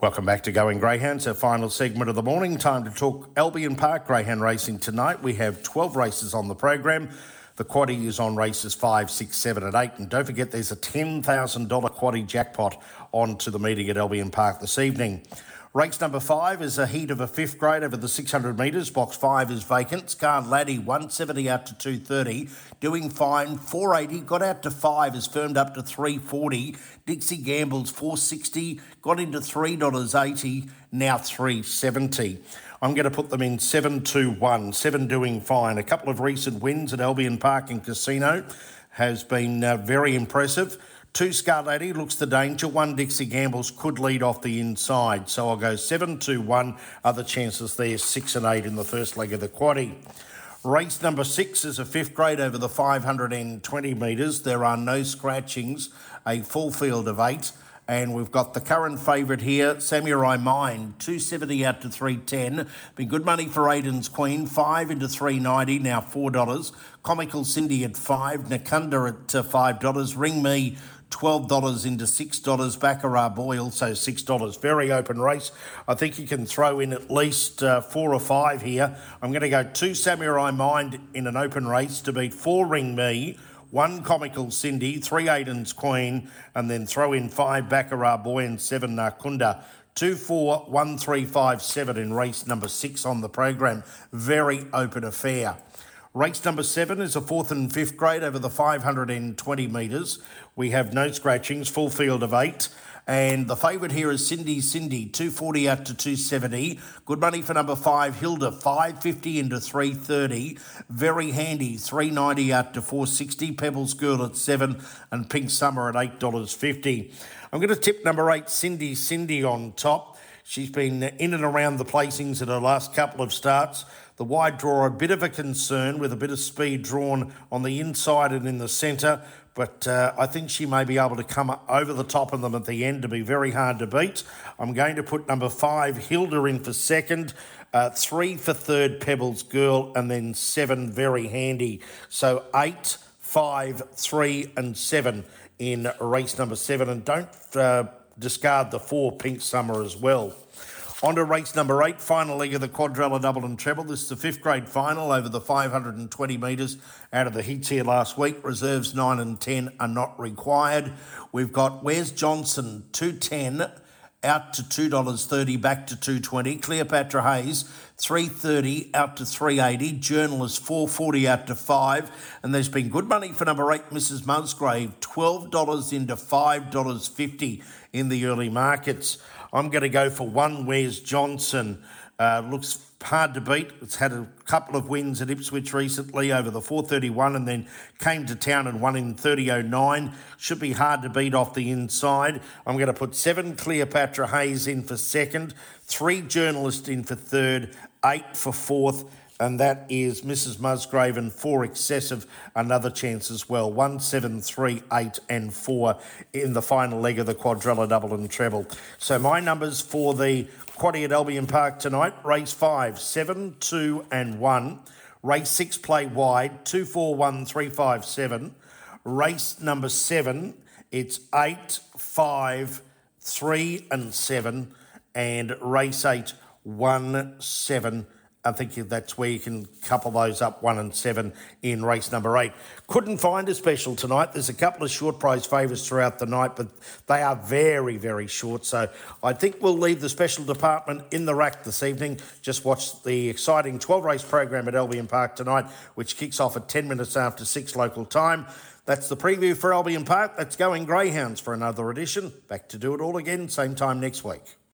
Welcome back to Going Greyhounds, our final segment of the morning. Time to talk Albion Park greyhound racing tonight. We have 12 races on the program. The Quaddy is on races 5, 6, 7 and 8. And don't forget there's a $10,000 Quaddy jackpot on to the meeting at Albion Park this evening. Race number 5 is a heat of a fifth grade over the 600 metres. Box 5 is vacant. Scar Laddie, 170 out to 230. Doing fine, 480. Got out to 5, is firmed up to 340. Dixie Gambles, 460. Got into $3.80, now 370. I'm going to put them in 7-2-1. 7 doing fine. A couple of recent wins at Albion Park and Casino has been very impressive. 2 Scar Laddie looks the danger. 1 Dixie Gambles could lead off the inside. So I'll go 7-2-1. Other chances there, 6 and 8 in the first leg of the Quaddy. Race number 6 is a fifth grade over the 520 metres. There are no scratchings. A full field of 8. And we've got the current favourite here, Samurai Mind, 270 out to 310. Been good money for Aiden's Queen, 5 into 390, now $4. Comical Cindy at 5, Nakunda at $5. Ring Me, $12 into $6. Baccarat Boy, also $6. Very open race. I think you can throw in at least 4 or 5 here. I'm going to go 2 Samurai Mind in an open race to beat 4 Ring Me, 1 Comical Cindy, 3 Aiden's Queen, and then throw in 5 Baccarat Boy and 7 Nakunda. 2, 4, 1, 3, 5, 7 in race number 6 on the program. Very open affair. Race number 7 is a fourth and fifth grade over the 520 metres. We have no scratchings, full field of 8. And the favourite here is Cindy Cindy, 240 out to 270. Good money for number 5, Hilda, 550 into 330. Very handy, 390 out to 460. Pebbles Girl at 7 and Pink Summer at $8.50. I'm going to tip number 8, Cindy Cindy on top. She's been in and around the placings at her last couple of starts. The wide draw, a bit of a concern with a bit of speed drawn on the inside and in the centre. But I think she may be able to come over the top of them at the end to be very hard to beat. I'm going to put number 5, Hilda, in for second. 3 for third, Pebbles Girl, and then 7, very handy. So 8, 5, 3 and 7 in race number 7. And don't discard the 4, Pink Summer, as well. On to race number 8, final leg of the quadrilla double and treble. This is the fifth grade final over the 520 metres out of the heats here last week. Reserves 9 and 10 are not required. We've got Wes Johnson, 210 out to $2.30, back to 220. Cleopatra Hayes, 330 out to 380. Journalists, 440 out to 5. And there's been good money for number 8, Mrs. Musgrave, $12 into $5.50 in the early markets. I'm going to go for 1 Wes Johnson. Looks hard to beat. It's had a couple of wins at Ipswich recently over the 431 and then came to town and won in 30.09. Should be hard to beat off the inside. I'm going to put 7 Cleopatra Hayes in for second, 3 Journalists in for third, 8 for fourth, and that is Mrs. Musgrave, and 4 Excessive, another chance as well. 1, 7, 3, 8 and 4 in the final leg of the quadrilla double and treble. So my numbers for the Quaddy at Albion Park tonight: race 5, 7, 2 and 1. Race 6, play wide, 2, 4, 1, 3, 5, 7. Race number 7, it's 8, 5, 3 and 7. And race 8, 1, 7. I think that's where you can couple those up, 1 and 7 in race number 8. Couldn't find a special tonight. There's a couple of short price favours throughout the night, but they are very, very short. So I think we'll leave the special department in the rack this evening. Just watch the exciting 12-race program at Albion Park tonight, which kicks off at 10 minutes after 6 local time. That's the preview for Albion Park. That's Going Greyhounds for another edition. Back to do it all again, same time next week.